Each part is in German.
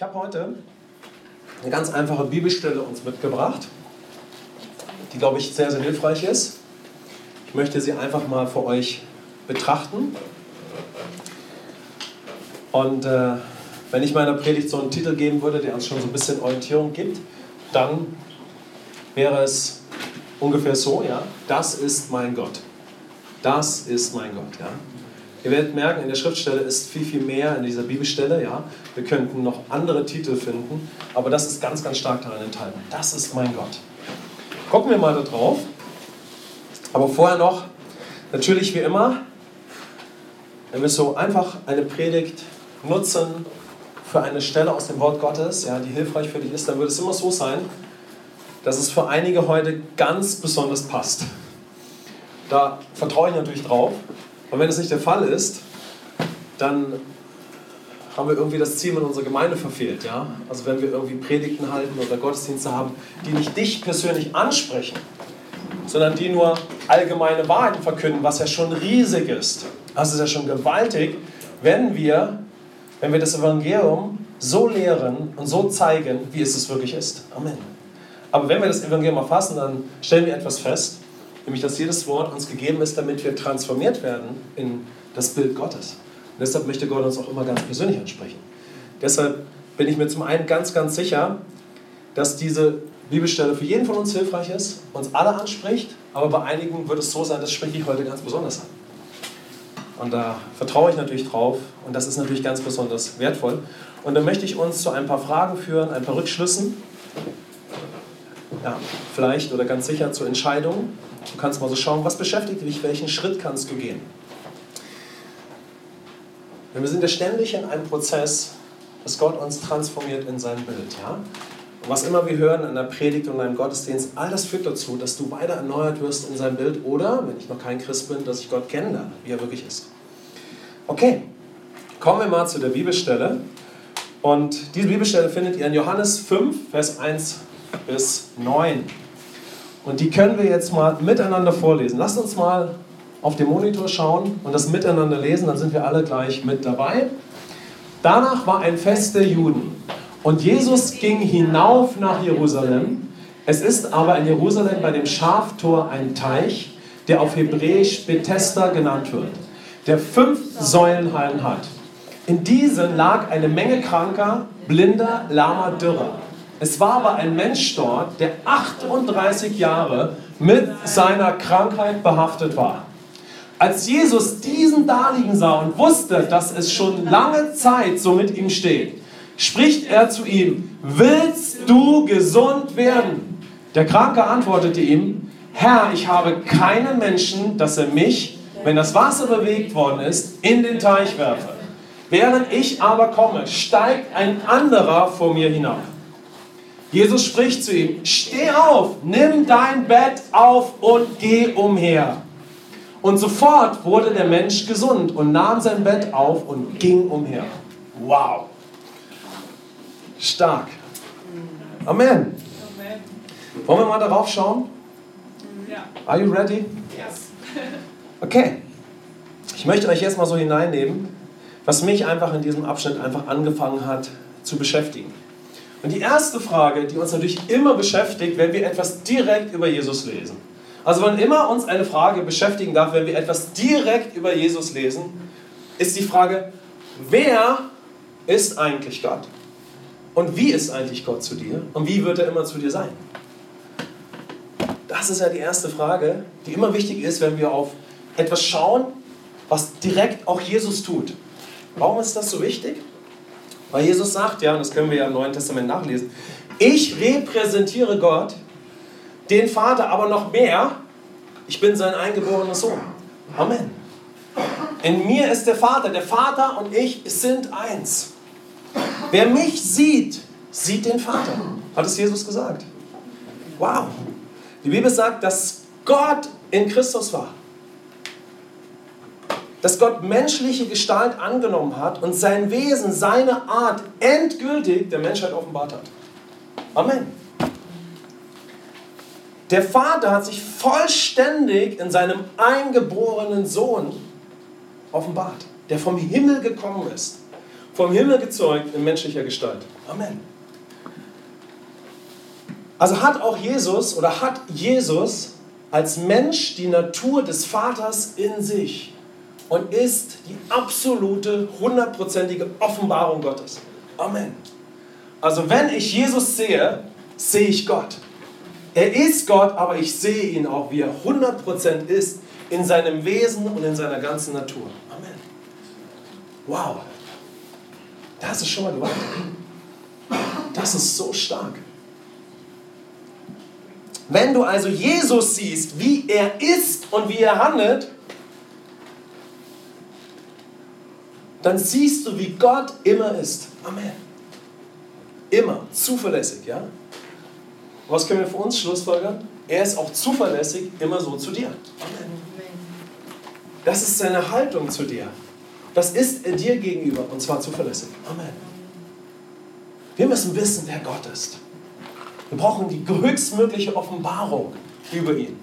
Ich habe heute eine ganz einfache Bibelstelle uns mitgebracht, die, glaube ich, sehr, sehr hilfreich ist. Ich möchte sie einfach mal für euch betrachten. Und wenn ich meiner Predigt so einen Titel geben würde, der uns schon so ein bisschen Orientierung gibt, dann wäre es ungefähr so, ja, das ist mein Gott. Das ist mein Gott, ja. Ihr werdet merken, in der Schriftstelle ist viel, viel mehr in dieser Bibelstelle, ja. Wir könnten noch andere Titel finden, aber das ist ganz, ganz stark daran enthalten. Das ist mein Gott. Gucken wir mal da drauf. Aber vorher noch, natürlich wie immer, wenn wir so einfach eine Predigt nutzen für eine Stelle aus dem Wort Gottes, ja, die hilfreich für dich ist, dann wird es immer so sein, dass es für einige heute ganz besonders passt. Da vertraue ich natürlich drauf. Und wenn das nicht der Fall ist, dann haben wir irgendwie das Ziel mit unserer Gemeinde verfehlt. Ja? Also wenn wir irgendwie Predigten halten oder Gottesdienste haben, die nicht dich persönlich ansprechen, sondern die nur allgemeine Wahrheiten verkünden, was ja schon riesig ist. Also es ist ja schon gewaltig, wenn wir das Evangelium so lehren und so zeigen, wie es wirklich ist. Amen. Aber wenn wir das Evangelium erfassen, dann stellen wir etwas fest, nämlich, dass jedes Wort uns gegeben ist, damit wir transformiert werden in das Bild Gottes. Und deshalb möchte Gott uns auch immer ganz persönlich ansprechen. Deshalb bin ich mir zum einen ganz, ganz sicher, dass diese Bibelstelle für jeden von uns hilfreich ist, uns alle anspricht, aber bei einigen wird es so sein, das spreche ich heute ganz besonders an. Und da vertraue ich natürlich drauf und das ist natürlich ganz besonders wertvoll. Und dann möchte ich uns zu ein paar Fragen führen, ein paar Rückschlüssen, ja, vielleicht oder ganz sicher zu Entscheidungen. Du kannst mal so schauen, was beschäftigt dich, welchen Schritt kannst du gehen. Denn wir sind ja ständig in einem Prozess, dass Gott uns transformiert in sein Bild. Ja? Und was immer wir hören in einer Predigt und in einem Gottesdienst, all das führt dazu, dass du weiter erneuert wirst in sein Bild oder, wenn ich noch kein Christ bin, dass ich Gott kennenlerne, wie er wirklich ist. Okay, kommen wir mal zu der Bibelstelle. Und diese Bibelstelle findet ihr in Johannes 5, Vers 1 bis 9. Und die können wir jetzt mal miteinander vorlesen. Lasst uns mal auf den Monitor schauen und das miteinander lesen, dann sind wir alle gleich mit dabei. Danach war ein Fest der Juden und Jesus ging hinauf nach Jerusalem. Es ist aber in Jerusalem bei dem Schaftor ein Teich, der auf Hebräisch Bethesda genannt wird, der 5 Säulenhallen hat. In diesen lag eine Menge Kranker, Blinder, Lahmer, Dürrer. Es war aber ein Mensch dort, der 38 Jahre mit seiner Krankheit behaftet war. Als Jesus diesen daliegen sah und wusste, dass es schon lange Zeit so mit ihm steht, spricht er zu ihm: Willst du gesund werden? Der Kranke antwortete ihm: Herr, ich habe keinen Menschen, dass er mich, wenn das Wasser bewegt worden ist, in den Teich werfe. Während ich aber komme, steigt ein anderer vor mir hinauf. Jesus spricht zu ihm: Steh auf, nimm dein Bett auf und geh umher. Und sofort wurde der Mensch gesund und nahm sein Bett auf und ging umher. Wow. Stark. Amen. Wollen wir mal darauf schauen? Ja. Are you ready? Yes. Okay. Ich möchte euch jetzt mal so hineinnehmen, was mich einfach in diesem Abschnitt einfach angefangen hat zu beschäftigen. Und die erste Frage, die uns natürlich immer beschäftigt, wenn wir etwas direkt über Jesus lesen. Also wann immer uns eine Frage beschäftigen darf, wenn wir etwas direkt über Jesus lesen, ist die Frage: Wer ist eigentlich Gott? Und wie ist eigentlich Gott zu dir? Und wie wird er immer zu dir sein? Das ist ja die erste Frage, die immer wichtig ist, wenn wir auf etwas schauen, was direkt auch Jesus tut. Warum ist das so wichtig? Weil Jesus sagt ja, und das können wir ja im Neuen Testament nachlesen, ich repräsentiere Gott, den Vater, aber noch mehr, ich bin sein eingeborener Sohn. Amen. In mir ist der Vater und ich sind eins. Wer mich sieht, sieht den Vater, hat es Jesus gesagt. Wow. Die Bibel sagt, dass Gott in Christus war. Dass Gott menschliche Gestalt angenommen hat und sein Wesen, seine Art endgültig der Menschheit offenbart hat. Amen. Der Vater hat sich vollständig in seinem eingeborenen Sohn offenbart, der vom Himmel gekommen ist. vom Himmel gezeugt in menschlicher Gestalt. Amen. Also hat auch Jesus oder hat Jesus als Mensch die Natur des Vaters in sich und ist die absolute, hundertprozentige Offenbarung Gottes. Amen. Also wenn ich Jesus sehe, sehe ich Gott. Er ist Gott, aber ich sehe ihn auch, wie er 100% ist, in seinem Wesen und in seiner ganzen Natur. Amen. Wow. Das ist schon mal gewaltig. Das ist so stark. Wenn du also Jesus siehst, wie er ist und wie er handelt, dann siehst du, wie Gott immer ist. Amen. Immer. Zuverlässig, ja? Was können wir für uns schlussfolgern? Er ist auch zuverlässig immer so zu dir. Amen. Das ist seine Haltung zu dir. Das ist er dir gegenüber und zwar zuverlässig. Amen. Wir müssen wissen, wer Gott ist. Wir brauchen die höchstmögliche Offenbarung über ihn.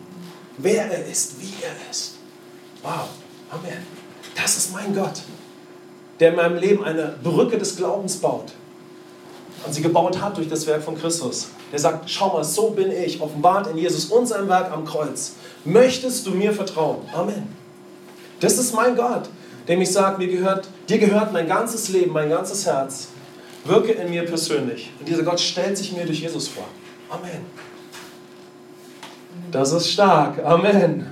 Wer er ist, wie er ist. Wow. Amen. Das ist mein Gott, der in meinem Leben eine Brücke des Glaubens baut. Und sie gebaut hat durch das Werk von Christus. Der sagt, schau mal, so bin ich, offenbart in Jesus und sein Werk am Kreuz. Möchtest du mir vertrauen? Amen. Das ist mein Gott, der mich sagt, dir gehört mein ganzes Leben, mein ganzes Herz. Wirke in mir persönlich. Und dieser Gott stellt sich mir durch Jesus vor. Amen. Das ist stark. Amen.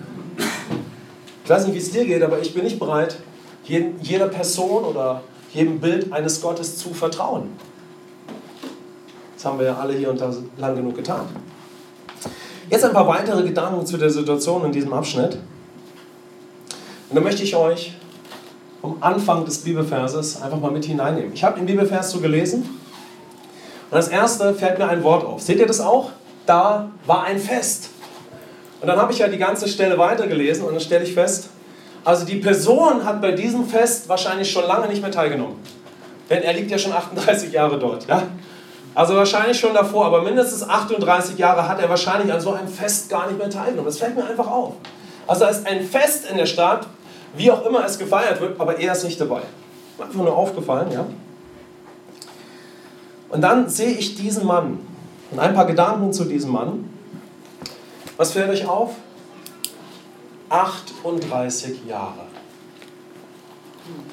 Ich weiß nicht, wie es dir geht, aber ich bin nicht bereit, jeder Person oder jedem Bild eines Gottes zu vertrauen. Das haben wir ja alle hier und da lang genug getan. Jetzt ein paar weitere Gedanken zu der Situation in diesem Abschnitt. Und da möchte ich euch am Anfang des Bibelverses einfach mal mit hineinnehmen. Ich habe den Bibelvers so gelesen und als erste fällt mir ein Wort auf. Seht ihr das auch? Da war ein Fest. Und dann habe ich ja die ganze Stelle weitergelesen und dann stelle ich fest, also die Person hat bei diesem Fest wahrscheinlich schon lange nicht mehr teilgenommen. Denn er liegt ja schon 38 Jahre dort, ja? Also wahrscheinlich schon davor, aber mindestens 38 Jahre hat er wahrscheinlich an so einem Fest gar nicht mehr teilgenommen. Das fällt mir einfach auf. Also da ist ein Fest in der Stadt, wie auch immer es gefeiert wird, aber er ist nicht dabei. Einfach nur aufgefallen, ja. Und dann sehe ich diesen Mann und ein paar Gedanken zu diesem Mann. Was fällt euch auf? 38 Jahre.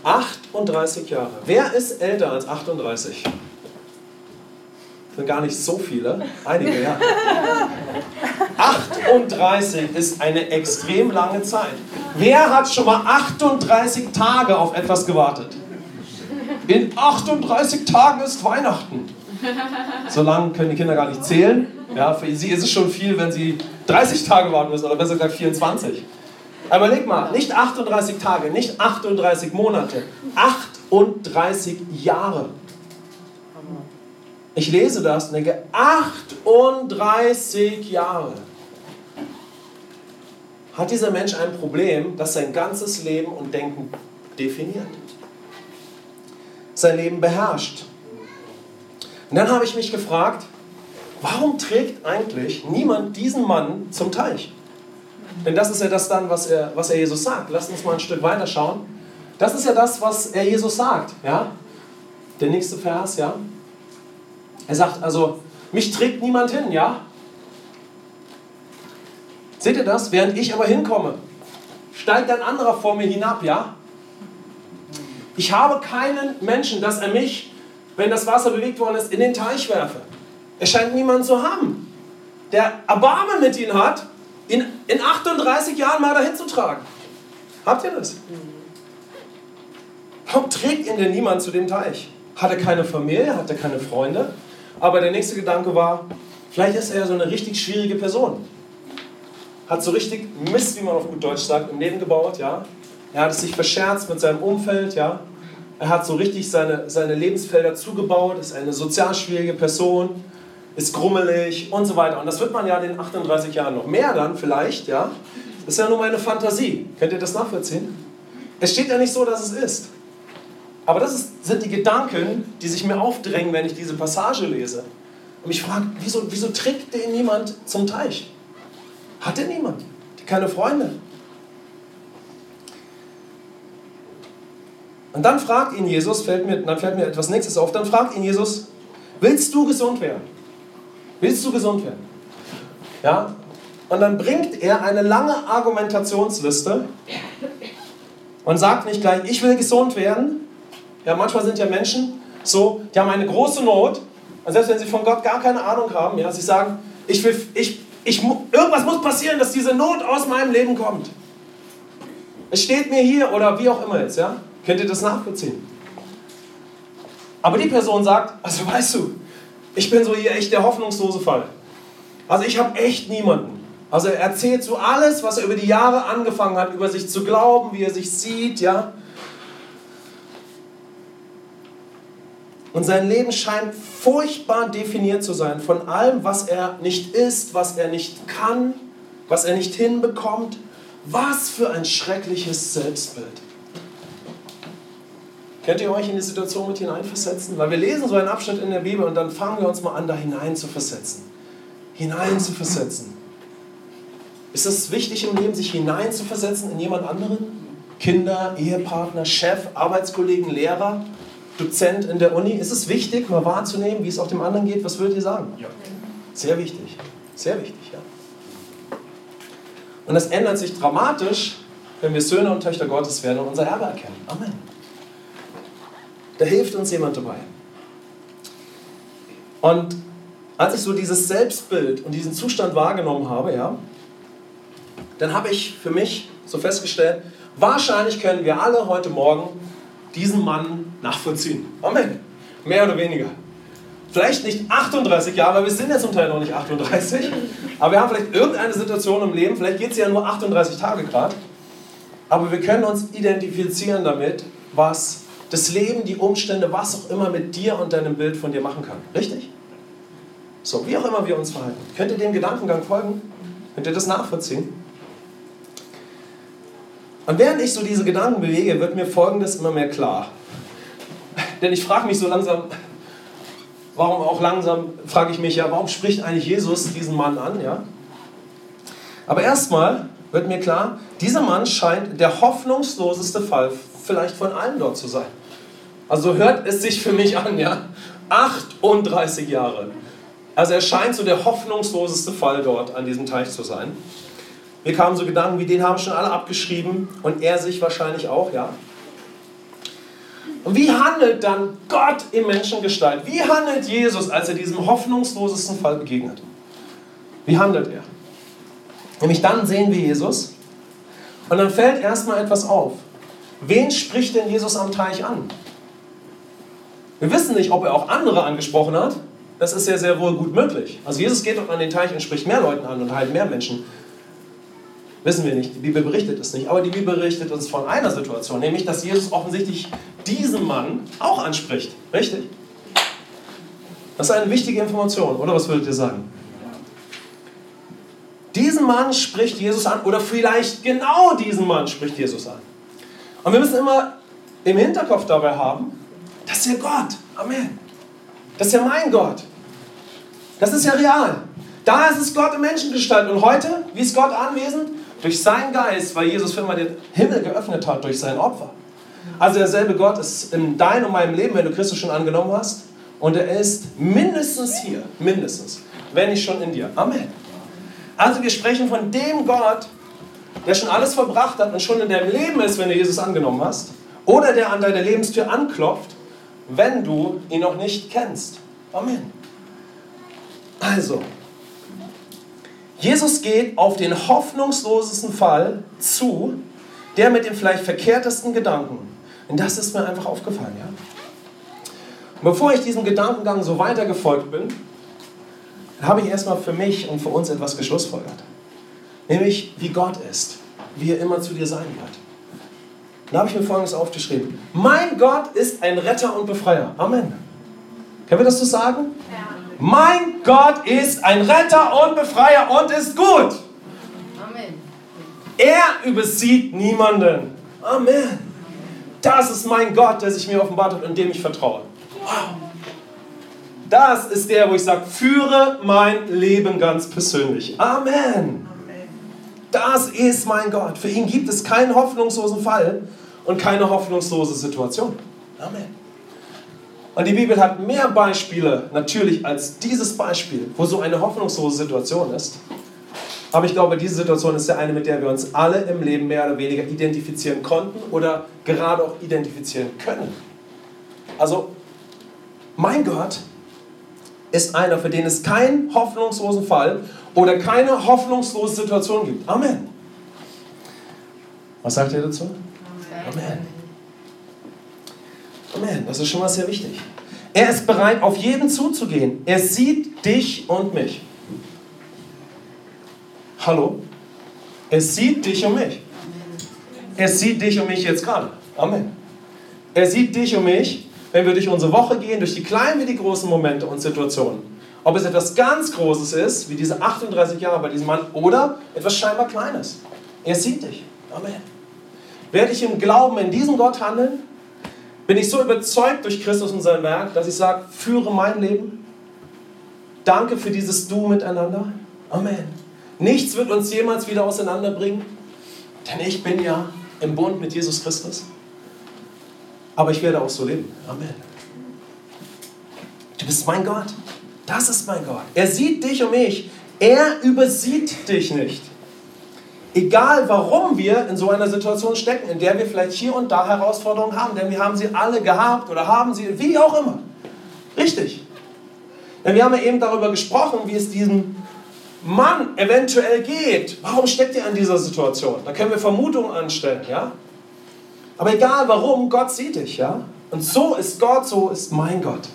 38 Jahre. Wer ist älter als 38? Sind gar nicht so viele, einige, ja. 38 ist eine extrem lange Zeit. Wer hat schon mal 38 Tage auf etwas gewartet? In 38 Tagen ist Weihnachten. So lange können die Kinder gar nicht zählen. Ja, für sie ist es schon viel, wenn sie 30 Tage warten müssen, oder besser gesagt 24. Aber überleg mal, nicht 38 Tage, nicht 38 Monate, 38 Jahre. Ich lese das und denke, 38 Jahre. Hat dieser Mensch ein Problem, das sein ganzes Leben und Denken definiert? Sein Leben beherrscht. Und dann habe ich mich gefragt, warum trägt eigentlich niemand diesen Mann zum Teich? Denn das ist ja das dann, was er Jesus sagt. Lasst uns mal ein Stück weiter schauen. Das ist ja das, was er Jesus sagt. Ja? Der nächste Vers, ja. Er sagt also, mich trägt niemand hin, ja? Seht ihr das? Während ich aber hinkomme, steigt ein anderer vor mir hinab, ja? Ich habe keinen Menschen, dass er mich, wenn das Wasser bewegt worden ist, in den Teich werfe. Er scheint niemanden zu haben, der Erbarmen mit ihm hat, ihn in 38 Jahren mal dahin zu tragen. Habt ihr das? Warum trägt ihn denn niemand zu dem Teich? Hatte keine Familie, hatte keine Freunde. Aber der nächste Gedanke war, vielleicht ist er ja so eine richtig schwierige Person. Hat so richtig Mist, wie man auf gut Deutsch sagt, im Leben gebaut, ja. Er hat es sich verscherzt mit seinem Umfeld, ja. Er hat so richtig seine Lebensfelder zugebaut, ist eine sozial schwierige Person, ist grummelig und so weiter. Und das wird man ja in den 38 Jahren noch mehr dann vielleicht, ja. Das ist ja nur meine Fantasie. Könnt ihr das nachvollziehen? Es steht ja nicht so, dass es ist. Aber das sind die Gedanken, die sich mir aufdrängen, wenn ich diese Passage lese. Und mich frage, wieso trägt denn niemand zum Teich? Hat denn niemand? Keine Freunde? Und dann fragt ihn Jesus, dann fällt mir etwas Nächstes auf, dann fragt ihn Jesus, willst du gesund werden? Willst du gesund werden? Ja? Und dann bringt er eine lange Argumentationsliste und sagt nicht gleich, ich will gesund werden. Ja, manchmal sind ja Menschen so, die haben eine große Not, und selbst wenn sie von Gott gar keine Ahnung haben, ja, sie sagen, irgendwas muss passieren, dass diese Not aus meinem Leben kommt. Es steht mir hier oder wie auch immer jetzt, ja? Könnt ihr das nachvollziehen? Aber die Person sagt, also weißt du, ich bin so hier echt der hoffnungslose Fall. Also ich habe echt niemanden. Also er erzählt so alles, was er über die Jahre angefangen hat, über sich zu glauben, wie er sich sieht, ja? Und sein Leben scheint furchtbar definiert zu sein von allem, was er nicht ist, was er nicht kann, was er nicht hinbekommt. Was für ein schreckliches Selbstbild. Könnt ihr euch in die Situation mit hineinversetzen? Weil wir lesen so einen Abschnitt in der Bibel und dann fangen wir uns mal an, da hineinzuversetzen. Hineinzuversetzen. Ist es wichtig im Leben, sich hineinzuversetzen in jemand anderen? Kinder, Ehepartner, Chef, Arbeitskollegen, Lehrer, Dozent in der Uni. Ist es wichtig, mal wahrzunehmen, wie es auch dem anderen geht? Was würdet ihr sagen? Ja. Sehr wichtig, ja. Und das ändert sich dramatisch, wenn wir Söhne und Töchter Gottes werden und unser Erbe erkennen. Amen. Da hilft uns jemand dabei. Und als ich so dieses Selbstbild und diesen Zustand wahrgenommen habe, ja, dann habe ich für mich so festgestellt, wahrscheinlich können wir alle heute Morgen diesen Mann nachvollziehen. Amen. Mehr oder weniger. Vielleicht nicht 38 Jahre, weil wir sind ja zum Teil noch nicht 38, aber wir haben vielleicht irgendeine Situation im Leben, vielleicht geht es ja nur 38 Tage gerade, aber wir können uns identifizieren damit, was das Leben, die Umstände, was auch immer mit dir und deinem Bild von dir machen kann. Richtig? So, wie auch immer wir uns verhalten. Könnt ihr dem Gedankengang folgen? Könnt ihr das nachvollziehen? Und während ich so diese Gedanken bewege, wird mir Folgendes immer mehr klar. Denn ich frage mich so langsam, warum spricht eigentlich Jesus diesen Mann an? Ja? Aber erstmal wird mir klar, dieser Mann scheint der hoffnungsloseste Fall vielleicht von allen dort zu sein. Also hört es sich für mich an, ja? 38 Jahre. Also er scheint so der hoffnungsloseste Fall dort an diesem Teich zu sein. Mir kamen so Gedanken wie, den haben schon alle abgeschrieben und er sich wahrscheinlich auch, ja. Und wie handelt dann Gott in Menschengestalt? Wie handelt Jesus, als er diesem hoffnungslosesten Fall begegnet? Wie handelt er? Nämlich dann sehen wir Jesus und dann fällt erstmal etwas auf. Wen spricht denn Jesus am Teich an? Wir wissen nicht, ob er auch andere angesprochen hat. Das ist ja sehr wohl gut möglich. Also Jesus geht doch an den Teich und spricht mehr Leuten an und heilt mehr Menschen. Wissen wir nicht, die Bibel berichtet es nicht. Aber die Bibel berichtet uns von einer Situation, nämlich, dass Jesus offensichtlich diesen Mann auch anspricht. Richtig? Das ist eine wichtige Information, oder was würdet ihr sagen? Diesen Mann spricht Jesus an, oder vielleicht genau diesen Mann spricht Jesus an. Und wir müssen immer im Hinterkopf dabei haben, das ist ja Gott. Amen. Das ist ja mein Gott. Das ist ja real. Da ist es Gott in Menschengestalt. Und heute, wie ist Gott anwesend? Durch seinen Geist, weil Jesus für immer den Himmel geöffnet hat durch sein Opfer. Also derselbe Gott ist in deinem und meinem Leben, wenn du Christus schon angenommen hast. Und er ist mindestens hier, wenn nicht schon in dir. Amen. Also wir sprechen von dem Gott, der schon alles verbracht hat und schon in deinem Leben ist, wenn du Jesus angenommen hast. Oder der an deiner Lebenstür anklopft, wenn du ihn noch nicht kennst. Amen. Also, Jesus geht auf den hoffnungslosesten Fall zu, der mit dem vielleicht verkehrtesten Gedanken. Und das ist mir einfach aufgefallen, ja. Und bevor ich diesem Gedankengang so weitergefolgt bin, habe ich erstmal für mich und für uns etwas geschlussfolgert. Nämlich, wie Gott ist, wie er immer zu dir sein wird. Da habe ich mir Folgendes aufgeschrieben. Mein Gott ist ein Retter und Befreier. Amen. Können wir das so sagen? Ja. Mein Gott ist ein Retter und Befreier und ist gut. Amen. Er übersieht niemanden. Amen. Das ist mein Gott, der sich mir offenbart hat und dem ich vertraue. Wow. Das ist der, wo ich sage, führe mein Leben ganz persönlich. Amen. Das ist mein Gott. Für ihn gibt es keinen hoffnungslosen Fall. und keine hoffnungslose Situation. Amen. Und die Bibel hat mehr Beispiele natürlich als dieses Beispiel, wo so eine hoffnungslose Situation ist. Aber ich glaube, diese Situation ist ja eine, mit der wir uns alle im Leben mehr oder weniger identifizieren konnten oder gerade auch identifizieren können. Also, mein Gott ist einer, für den es keinen hoffnungslosen Fall oder keine hoffnungslose Situation gibt. Amen. Was sagt ihr dazu? Amen. Amen, das ist schon mal sehr wichtig. Er ist bereit, auf jeden zuzugehen. Er sieht dich und mich. Hallo? Er sieht dich und mich. Er sieht dich und mich jetzt gerade. Amen. Er sieht dich und mich, wenn wir durch unsere Woche gehen, durch die kleinen wie die großen Momente und Situationen. Ob es etwas ganz Großes ist, wie diese 38 Jahre bei diesem Mann, oder etwas scheinbar Kleines. Er sieht dich. Amen. Werde ich im Glauben in diesem Gott handeln? Bin ich so überzeugt durch Christus und sein Werk, dass ich sage, führe mein Leben? Danke für dieses Du miteinander. Amen. Nichts wird uns jemals wieder auseinanderbringen, denn ich bin ja im Bund mit Jesus Christus. Aber ich werde auch so leben. Amen. Du bist mein Gott. Das ist mein Gott. Er sieht dich und mich. Er übersieht dich nicht. Egal, warum wir in so einer Situation stecken, in der wir vielleicht hier und da Herausforderungen haben, denn wir haben sie alle gehabt oder haben sie, wie auch immer. Richtig. Denn wir haben ja eben darüber gesprochen, wie es diesem Mann eventuell geht. Warum steckt ihr an dieser Situation? Da können wir Vermutungen anstellen, ja? Aber egal warum, Gott sieht dich, ja? Und so ist Gott, so ist mein Gott.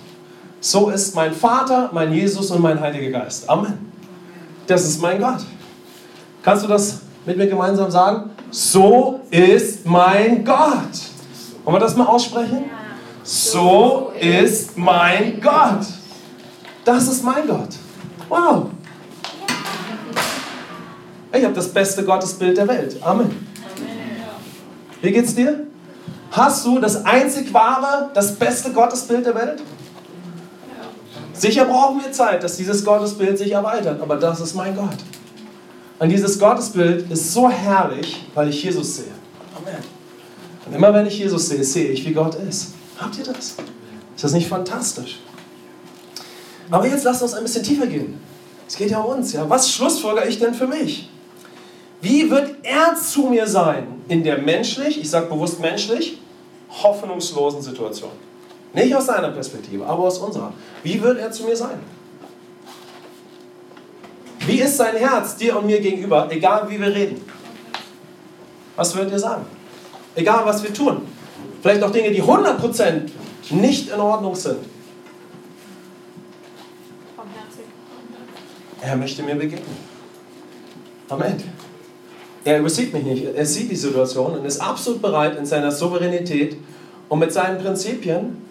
So ist mein Vater, mein Jesus und mein Heiliger Geist. Amen. Das ist mein Gott. Kannst du das mit mir gemeinsam sagen? So ist mein Gott. Wollen wir das mal aussprechen? Ja. So ist mein Gott. Das ist mein Gott. Wow. Ich habe das beste Gottesbild der Welt. Amen. Wie geht's dir? Hast du das einzig wahre, das beste Gottesbild der Welt? Sicher brauchen wir Zeit, dass dieses Gottesbild sich erweitert, aber das ist mein Gott. Und dieses Gottesbild ist so herrlich, weil ich Jesus sehe. Amen. Und immer wenn ich Jesus sehe, sehe ich, wie Gott ist. Habt ihr das? Ist das nicht fantastisch? Aber jetzt lasst uns ein bisschen tiefer gehen. Es geht ja um uns. Ja? Was schlussfolgere ich denn für mich? Wie wird er zu mir sein in der menschlich, ich sage bewusst menschlich, hoffnungslosen Situation? Nicht aus seiner Perspektive, aber aus unserer. Wie wird er zu mir sein? Wie ist sein Herz dir und mir gegenüber, egal wie wir reden? Was würdet ihr sagen? Egal was wir tun. Vielleicht auch Dinge, die 100% nicht in Ordnung sind. Er möchte mir begegnen. Amen. Er übersieht mich nicht. Er sieht die Situation und ist absolut bereit, in seiner Souveränität und mit seinen Prinzipien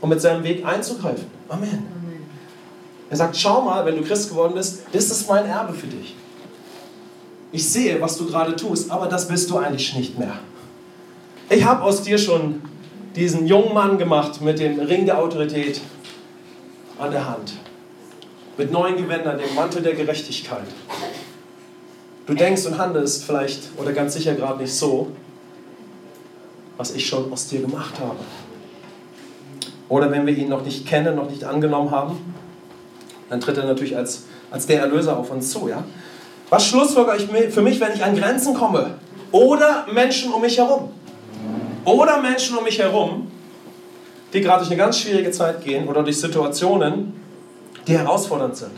und mit seinem Weg einzugreifen. Amen. Er sagt, schau mal, wenn du Christ geworden bist, das ist mein Erbe für dich. Ich sehe, was du gerade tust, aber das bist du eigentlich nicht mehr. Ich habe aus dir schon diesen jungen Mann gemacht mit dem Ring der Autorität an der Hand. Mit neuen Gewändern, dem Mantel der Gerechtigkeit. Du denkst und handelst vielleicht oder ganz sicher gerade nicht so, was ich schon aus dir gemacht habe. Oder wenn wir ihn noch nicht kennen, noch nicht angenommen haben, dann tritt er natürlich als der Erlöser auf uns zu. Ja? Was schlussfolgere ich für mich, wenn ich an Grenzen komme? Oder Menschen um mich herum. Oder Menschen um mich herum, die gerade durch eine ganz schwierige Zeit gehen oder durch Situationen, die herausfordernd sind.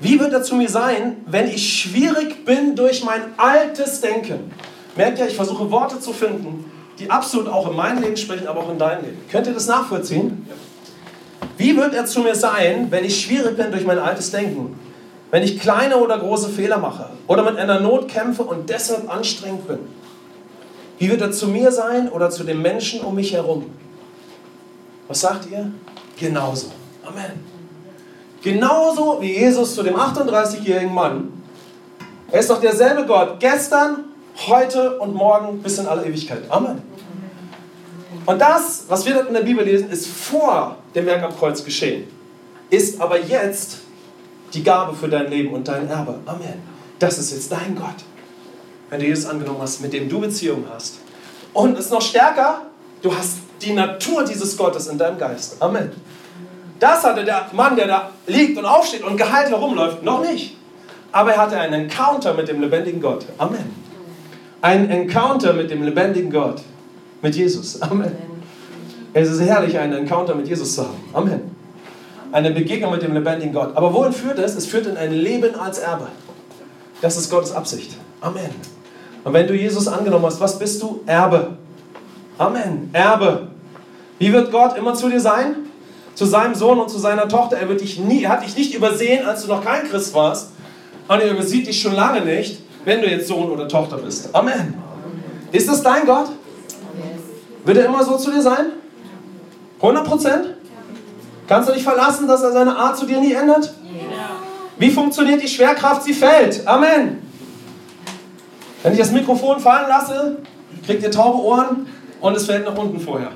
Wie wird er zu mir sein, wenn ich schwierig bin durch mein altes Denken? Merkt ihr, ich versuche Worte zu finden, die absolut auch in meinem Leben sprechen, aber auch in deinem Leben. Könnt ihr das nachvollziehen? Ja. Wie wird er zu mir sein, wenn ich schwierig bin durch mein altes Denken? Wenn ich kleine oder große Fehler mache oder mit einer Not kämpfe und deshalb anstrengend bin? Wie wird er zu mir sein oder zu den Menschen um mich herum? Was sagt ihr? Genauso. Amen. Genauso wie Jesus zu dem 38-jährigen Mann. Er ist doch derselbe Gott gestern, heute und morgen bis in alle Ewigkeit. Amen. Und das, was wir in der Bibel lesen, ist vor dem Werk am Kreuz geschehen. Ist aber jetzt die Gabe für dein Leben und dein Erbe. Amen. Das ist jetzt dein Gott. Wenn du Jesus angenommen hast, mit dem du Beziehung hast. Und ist noch stärker, du hast die Natur dieses Gottes in deinem Geist. Amen. Das hatte der Mann, der da liegt und aufsteht und geheilt herumläuft, noch nicht. Aber er hatte einen Encounter mit dem lebendigen Gott. Amen. Ein Encounter mit dem lebendigen Gott. Mit Jesus. Amen. Es ist herrlich, einen Encounter mit Jesus zu haben. Amen. Eine Begegnung mit dem lebendigen Gott. Aber wohin führt es? Es führt in ein Leben als Erbe. Das ist Gottes Absicht. Amen. Und wenn du Jesus angenommen hast, was bist du? Erbe. Amen. Erbe. Wie wird Gott immer zu dir sein? Zu seinem Sohn und zu seiner Tochter. Er hat dich nicht übersehen, als du noch kein Christ warst. Und er übersieht dich schon lange nicht, wenn du jetzt Sohn oder Tochter bist. Amen. Ist das dein Gott? Wird er immer so zu dir sein? 100%? Kannst du dich verlassen, dass er seine Art zu dir nie ändert? Wie funktioniert die Schwerkraft? Sie fällt. Amen. Wenn ich das Mikrofon fallen lasse, kriegt ihr taube Ohren und es fällt nach unten vorher.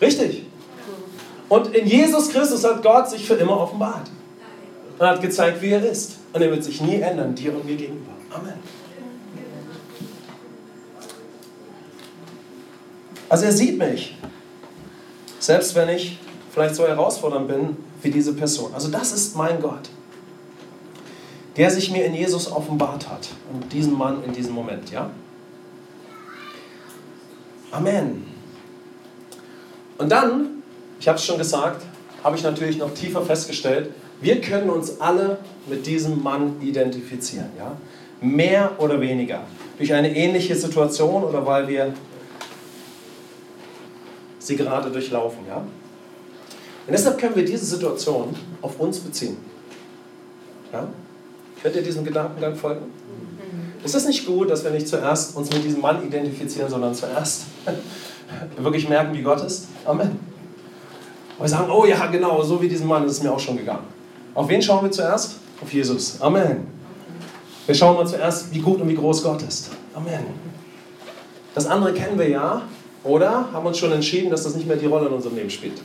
Richtig. Und in Jesus Christus hat Gott sich für immer offenbart. Und hat gezeigt, wie er ist. Und er wird sich nie ändern, dir und mir gegenüber. Amen. Also er sieht mich. Selbst wenn ich vielleicht so herausfordernd bin wie diese Person. Also das ist mein Gott, der sich mir in Jesus offenbart hat. Und diesen Mann in diesem Moment, ja? Amen. Und dann, ich habe es schon gesagt, habe ich natürlich noch tiefer festgestellt, wir können uns alle mit diesem Mann identifizieren, ja? Mehr oder weniger. Durch eine ähnliche Situation oder weil wir sie gerade durchlaufen, ja? Und deshalb können wir diese Situation auf uns beziehen. Ja? Könnt ihr diesem Gedankengang folgen? Ist das nicht gut, dass wir nicht zuerst uns mit diesem Mann identifizieren, sondern zuerst wirklich merken, wie Gott ist? Amen. Und wir sagen, oh ja, genau, so wie diesem Mann ist es mir auch schon gegangen. Auf wen schauen wir zuerst? Auf Jesus. Amen. Wir schauen mal zuerst, wie gut und wie groß Gott ist. Amen. Das andere kennen wir ja, oder? Haben uns schon entschieden, dass das nicht mehr die Rolle in unserem Leben spielt.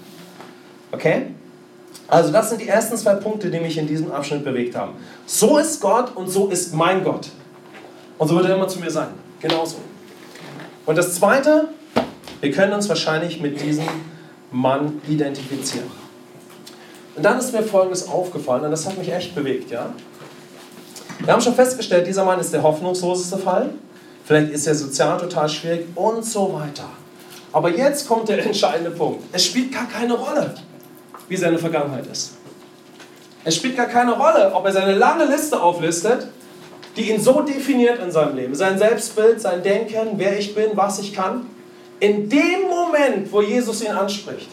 Okay? Also das sind die ersten 2 Punkte, die mich in diesem Abschnitt bewegt haben. So ist Gott und so ist mein Gott. Und so wird er immer zu mir sein. Genauso. Und das Zweite, wir können uns wahrscheinlich mit diesem Mann identifizieren. Und dann ist mir Folgendes aufgefallen, und das hat mich echt bewegt, ja? Wir haben schon festgestellt, dieser Mann ist der hoffnungsloseste Fall. Vielleicht ist er sozial total schwierig und so weiter. Aber jetzt kommt der entscheidende Punkt. Es spielt gar keine Rolle, wie seine Vergangenheit ist. Es spielt gar keine Rolle, ob er seine lange Liste auflistet, die ihn so definiert in seinem Leben. Sein Selbstbild, sein Denken, wer ich bin, was ich kann. In dem Moment, wo Jesus ihn anspricht,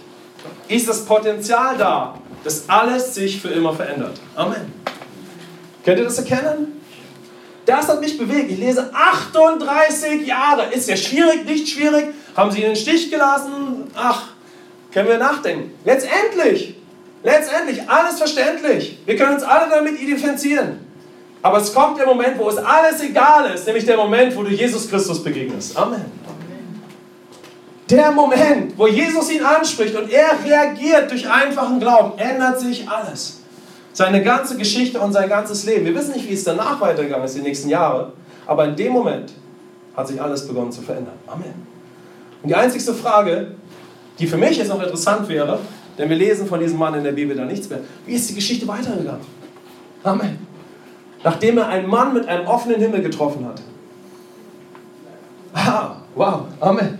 ist das Potenzial da, dass alles sich für immer verändert. Amen. Könnt ihr das erkennen? Das hat mich bewegt. Ich lese 38 Jahre. Ist ja schwierig, nicht schwierig? Haben sie ihn in den Stich gelassen? Ach, können wir nachdenken. Letztendlich, alles verständlich. Wir können uns alle damit identifizieren. Aber es kommt der Moment, wo es alles egal ist, nämlich der Moment, wo du Jesus Christus begegnest. Amen. Der Moment, wo Jesus ihn anspricht und er reagiert durch einfachen Glauben, ändert sich alles. Seine ganze Geschichte und sein ganzes Leben. Wir wissen nicht, wie es danach weitergegangen ist, die nächsten Jahre. Aber in dem Moment hat sich alles begonnen zu verändern. Amen. Und die einzigste Frage, die für mich jetzt noch interessant wäre, denn wir lesen von diesem Mann in der Bibel da nichts mehr. Wie ist die Geschichte weitergegangen? Amen. Nachdem er einen Mann mit einem offenen Himmel getroffen hat. Ah, wow, Amen.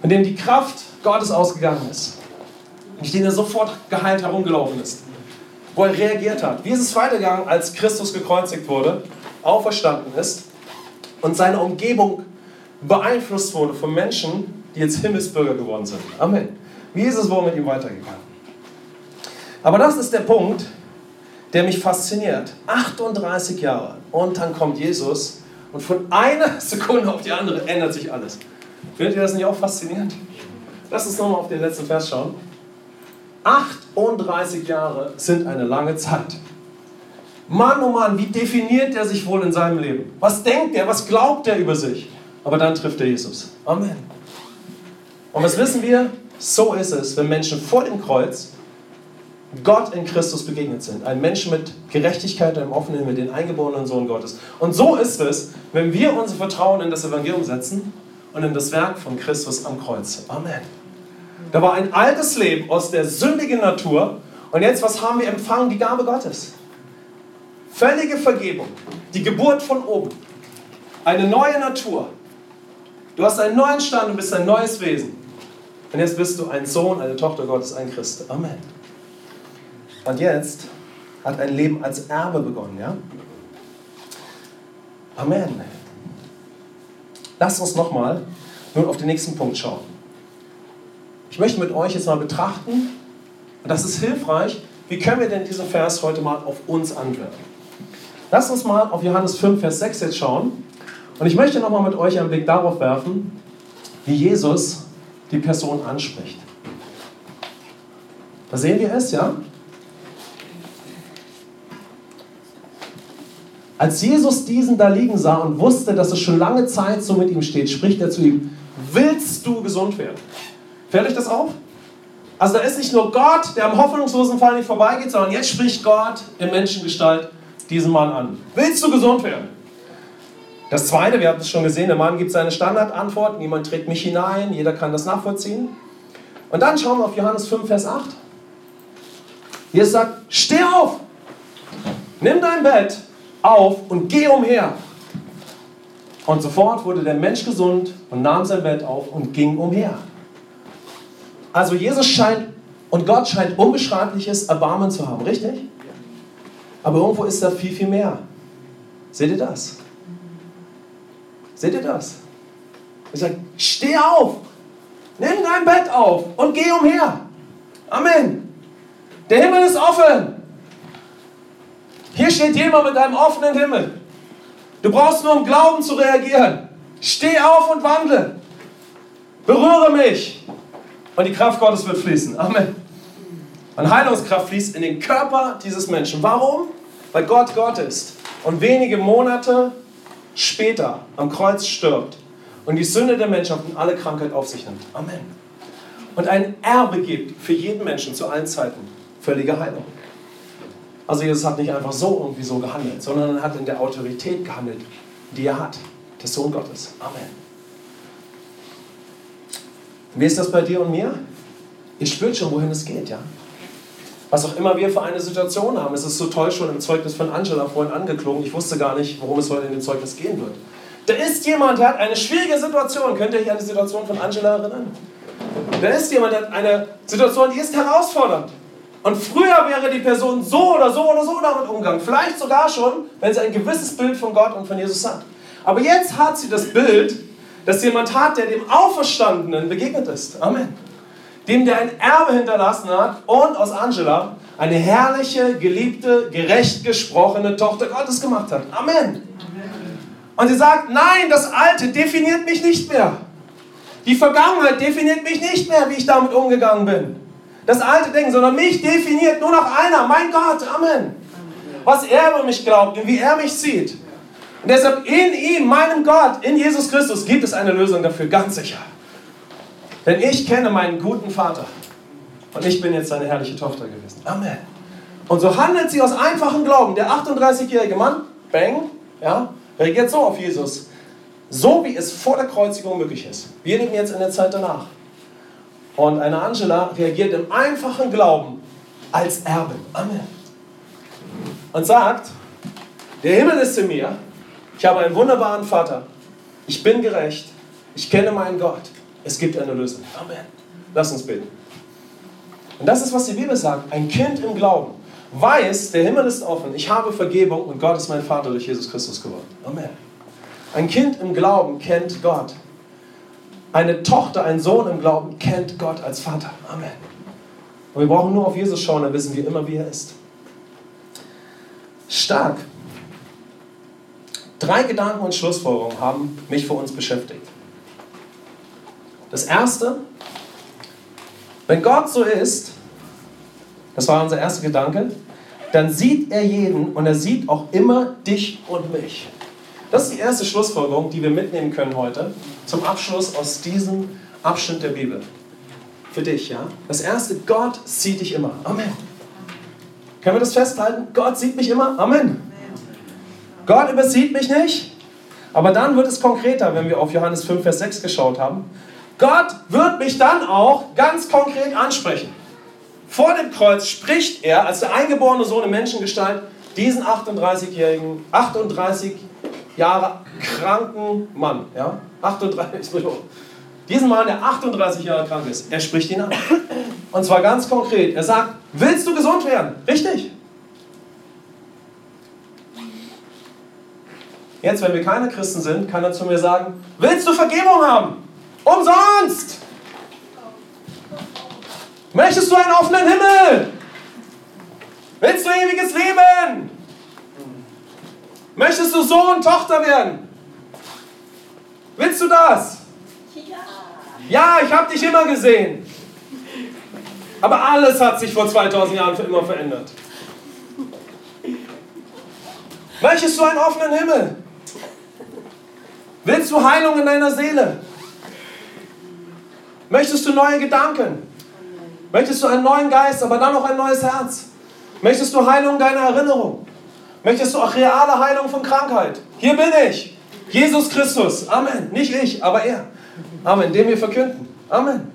Von dem die Kraft Gottes ausgegangen ist. Durch den er sofort geheilt herumgelaufen ist. Wo er reagiert hat. Wie ist es weitergegangen, als Christus gekreuzigt wurde, auferstanden ist und seine Umgebung beeinflusst wurde von Menschen, die jetzt Himmelsbürger geworden sind. Amen. Wie ist es wohl mit ihm weitergegangen? Aber das ist der Punkt, der mich fasziniert. 38 Jahre und dann kommt Jesus und von einer Sekunde auf die andere ändert sich alles. Findet ihr das nicht auch faszinierend? Lass uns nochmal auf den letzten Vers schauen. 38 Jahre sind eine lange Zeit. Mann, oh Mann, wie definiert er sich wohl in seinem Leben? Was denkt er? Was glaubt er über sich? Aber dann trifft er Jesus. Amen. Und was wissen wir? So ist es, wenn Menschen vor dem Kreuz Gott in Christus begegnet sind. Ein Mensch mit Gerechtigkeit, einem offenen Himmel, den eingeborenen Sohn Gottes. Und so ist es, wenn wir unser Vertrauen in das Evangelium setzen und in das Werk von Christus am Kreuz. Amen. Da war ein altes Leben aus der sündigen Natur und jetzt, was haben wir empfangen? Die Gabe Gottes. Völlige Vergebung, die Geburt von oben, eine neue Natur. Du hast einen neuen Stand und bist ein neues Wesen. Und jetzt bist du ein Sohn, eine Tochter Gottes, ein Christ. Amen. Und jetzt hat ein Leben als Erbe begonnen, ja? Amen. Lasst uns nochmal nun auf den nächsten Punkt schauen. Ich möchte mit euch jetzt mal betrachten, und das ist hilfreich, wie können wir denn diesen Vers heute mal auf uns anwenden? Lasst uns mal auf Johannes 5, Vers 6 jetzt schauen. Und ich möchte nochmal mit euch einen Blick darauf werfen, wie Jesus die Person anspricht. Da sehen wir es, ja? Als Jesus diesen da liegen sah und wusste, dass es schon lange Zeit so mit ihm steht, spricht er zu ihm: Willst du gesund werden? Fällt euch das auf? Also da ist nicht nur Gott, der am hoffnungslosen Fall nicht vorbeigeht, sondern jetzt spricht Gott in Menschengestalt diesen Mann an. Willst du gesund werden? Das Zweite, wir haben es schon gesehen, der Mann gibt seine Standardantwort: Niemand trägt mich hinein, jeder kann das nachvollziehen. Und dann schauen wir auf Johannes 5, Vers 8. Jesus sagt: Steh auf, nimm dein Bett auf und geh umher. Und sofort wurde der Mensch gesund und nahm sein Bett auf und ging umher. Also Jesus scheint und Gott scheint unbeschreibliches Erbarmen zu haben, richtig? Aber irgendwo ist da viel, viel mehr. Seht ihr das? Seht ihr das? Er sagt: Steh auf, nimm dein Bett auf und geh umher. Amen. Der Himmel ist offen. Hier steht jemand mit einem offenen Himmel. Du brauchst nur im Glauben zu reagieren. Steh auf und wandle. Berühre mich. Und die Kraft Gottes wird fließen. Amen. Und Heilungskraft fließt in den Körper dieses Menschen. Warum? Weil Gott Gott ist. Und wenige Monate später am Kreuz stirbt und die Sünde der Menschheit und alle Krankheit auf sich nimmt. Amen. Und ein Erbe gibt für jeden Menschen zu allen Zeiten völlige Heilung. Also Jesus hat nicht einfach so irgendwie so gehandelt, sondern er hat in der Autorität gehandelt, die er hat, des Sohn Gottes. Amen. Wie ist das bei dir und mir? Ihr spürt schon, wohin es geht, ja? Was auch immer wir für eine Situation haben. Es ist so toll schon im Zeugnis von Angela vorhin angeklungen. Ich wusste gar nicht, worum es heute in dem Zeugnis gehen wird. Da ist jemand, der hat eine schwierige Situation. Könnt ihr euch an die Situation von Angela erinnern? Da ist jemand, der hat eine Situation, die ist herausfordernd. Und früher wäre die Person so oder so oder so damit umgegangen. Vielleicht sogar schon, wenn sie ein gewisses Bild von Gott und von Jesus hat. Aber jetzt hat sie das Bild, dass jemand hat, der dem Auferstandenen begegnet ist. Amen. Dem, der ein Erbe hinterlassen hat und aus Angela eine herrliche, geliebte, gerecht gesprochene Tochter Gottes gemacht hat. Amen. Und sie sagt: Nein, das Alte definiert mich nicht mehr. Die Vergangenheit definiert mich nicht mehr, wie ich damit umgegangen bin. Das alte Denken, sondern mich definiert nur noch einer, mein Gott. Amen. Was er über mich glaubt und wie er mich sieht. Und deshalb in ihm, meinem Gott, in Jesus Christus, gibt es eine Lösung dafür, ganz sicher. Denn ich kenne meinen guten Vater. Und ich bin jetzt seine herrliche Tochter gewesen. Amen. Und so handelt sie aus einfachem Glauben. Der 38-jährige Mann, bang, ja, reagiert so auf Jesus. So wie es vor der Kreuzigung möglich ist. Wir leben jetzt in der Zeit danach. Und eine Angela reagiert im einfachen Glauben als Erbin. Amen. Und sagt: Der Himmel ist in mir. Ich habe einen wunderbaren Vater. Ich bin gerecht. Ich kenne meinen Gott. Es gibt eine Lösung. Amen. Lass uns beten. Und das ist, was die Bibel sagt. Ein Kind im Glauben weiß, der Himmel ist offen, ich habe Vergebung und Gott ist mein Vater durch Jesus Christus geworden. Amen. Ein Kind im Glauben kennt Gott. Eine Tochter, ein Sohn im Glauben kennt Gott als Vater. Amen. Und wir brauchen nur auf Jesus schauen, dann wissen wir immer, wie er ist. Stark. 3 Gedanken und Schlussfolgerungen haben mich für uns beschäftigt. Das Erste, wenn Gott so ist, das war unser erster Gedanke, dann sieht er jeden und er sieht auch immer dich und mich. Das ist die erste Schlussfolgerung, die wir mitnehmen können heute zum Abschluss aus diesem Abschnitt der Bibel. Für dich, ja? Das Erste, Gott sieht dich immer. Amen. Können wir das festhalten? Gott sieht mich immer. Amen. Gott übersieht mich nicht. Aber dann wird es konkreter, wenn wir auf Johannes 5, Vers 6 geschaut haben. Gott wird mich dann auch ganz konkret ansprechen. Vor dem Kreuz spricht er, als der eingeborene Sohn in Menschengestalt, diesen 38 Jahre kranken Mann, ja? 38, diesen Mann, der 38 Jahre krank ist, er spricht ihn an. Und zwar ganz konkret. Er sagt, willst du gesund werden? Richtig. Jetzt, wenn wir keine Christen sind, kann er zu mir sagen, willst du Vergebung haben? Umsonst! Möchtest du einen offenen Himmel? Willst du ewiges Leben? Möchtest du Sohn und Tochter werden? Willst du das? Ja, ich habe dich immer gesehen. Aber alles hat sich vor 2000 Jahren für immer verändert. Möchtest du einen offenen Himmel? Willst du Heilung in deiner Seele? Möchtest du neue Gedanken? Möchtest du einen neuen Geist, aber dann auch ein neues Herz? Möchtest du Heilung deiner Erinnerung? Möchtest du auch reale Heilung von Krankheit? Hier bin ich. Jesus Christus. Amen. Nicht ich, aber er. Amen. Dem wir verkünden. Amen.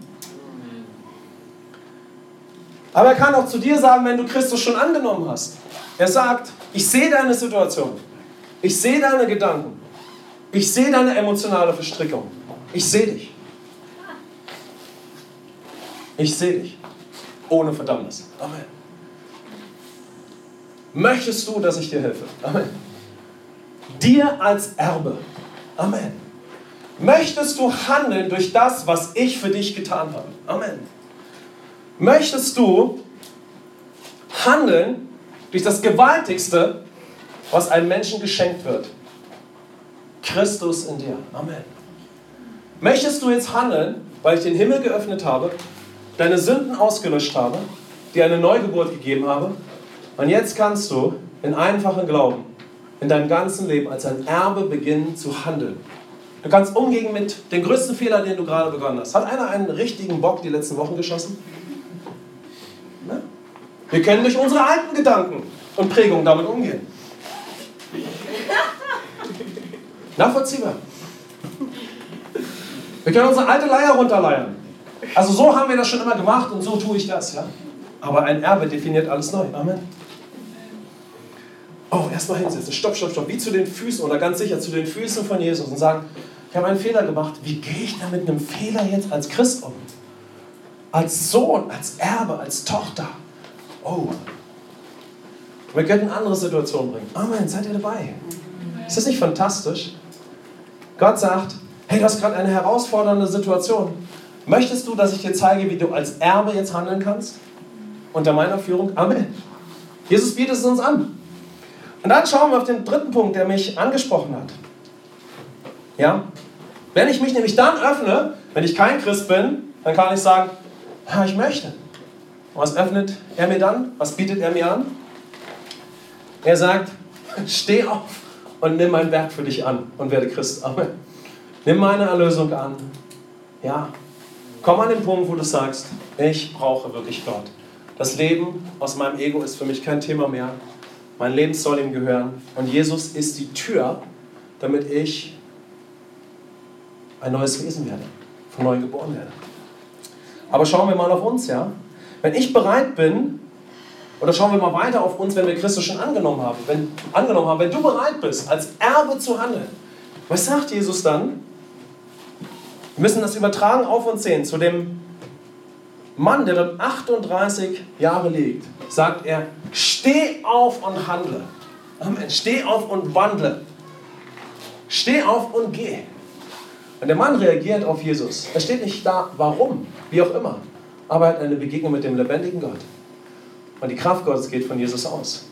Aber er kann auch zu dir sagen, wenn du Christus schon angenommen hast. Er sagt, ich sehe deine Situation. Ich sehe deine Gedanken. Ich sehe deine emotionale Verstrickung. Ich sehe dich. Ich sehe dich. Ohne Verdammnis. Amen. Möchtest du, dass ich dir helfe? Amen. Dir als Erbe. Amen. Möchtest du handeln durch das, was ich für dich getan habe? Amen. Möchtest du handeln durch das Gewaltigste, was einem Menschen geschenkt wird? Christus in dir. Amen. Möchtest du jetzt handeln, weil ich den Himmel geöffnet habe, deine Sünden ausgelöscht habe, dir eine Neugeburt gegeben habe? Und jetzt kannst du in einfachen Glauben, in deinem ganzen Leben als ein Erbe beginnen zu handeln. Du kannst umgehen mit dem größten Fehler, den du gerade begonnen hast. Hat einer einen richtigen Bock die letzten Wochen geschossen? Ne? Wir können durch unsere alten Gedanken und Prägungen damit umgehen. Nachvollziehbar. Wir können unsere alte Leier runterleiern. Also so haben wir das schon immer gemacht und so tue ich das. Ja? Aber ein Erbe definiert alles neu. Amen. Oh, erstmal hinsetzen. Stopp, stopp, stopp. Wie zu den Füßen oder ganz sicher zu den Füßen von Jesus und sagen, ich habe einen Fehler gemacht. Wie gehe ich da mit einem Fehler jetzt als Christ um? Als Sohn, als Erbe, als Tochter. Oh. Wir können eine andere Situation bringen. Amen, seid ihr dabei? Ist das nicht fantastisch? Gott sagt, hey, du hast gerade eine herausfordernde Situation. Möchtest du, dass ich dir zeige, wie du als Erbe jetzt handeln kannst? Unter meiner Führung. Amen. Jesus bietet es uns an. Und dann schauen wir auf den dritten Punkt, der mich angesprochen hat. Ja? Wenn ich mich nämlich dann öffne, wenn ich kein Christ bin, dann kann ich sagen, ja, ich möchte. Und was öffnet er mir dann? Was bietet er mir an? Er sagt, steh auf und nimm mein Werk für dich an und werde Christ. Amen. Nimm meine Erlösung an. Ja. Komm an den Punkt, wo du sagst, ich brauche wirklich Gott. Das Leben aus meinem Ego ist für mich kein Thema mehr. Mein Leben soll ihm gehören. Und Jesus ist die Tür, damit ich ein neues Wesen werde, von neu geboren werde. Aber schauen wir mal auf uns, ja? Wenn ich bereit bin, oder schauen wir mal weiter auf uns, wenn wir Christus schon angenommen haben, wenn du bereit bist, als Erbe zu handeln, was sagt Jesus dann? Wir müssen das übertragen auf uns sehen. Zu dem Mann, der dort 38 Jahre liegt, sagt er, steh auf und handle. Amen. Steh auf und wandle. Steh auf und geh. Und der Mann reagiert auf Jesus. Er steht nicht da, warum, wie auch immer. Aber er hat eine Begegnung mit dem lebendigen Gott. Und die Kraft Gottes geht von Jesus aus.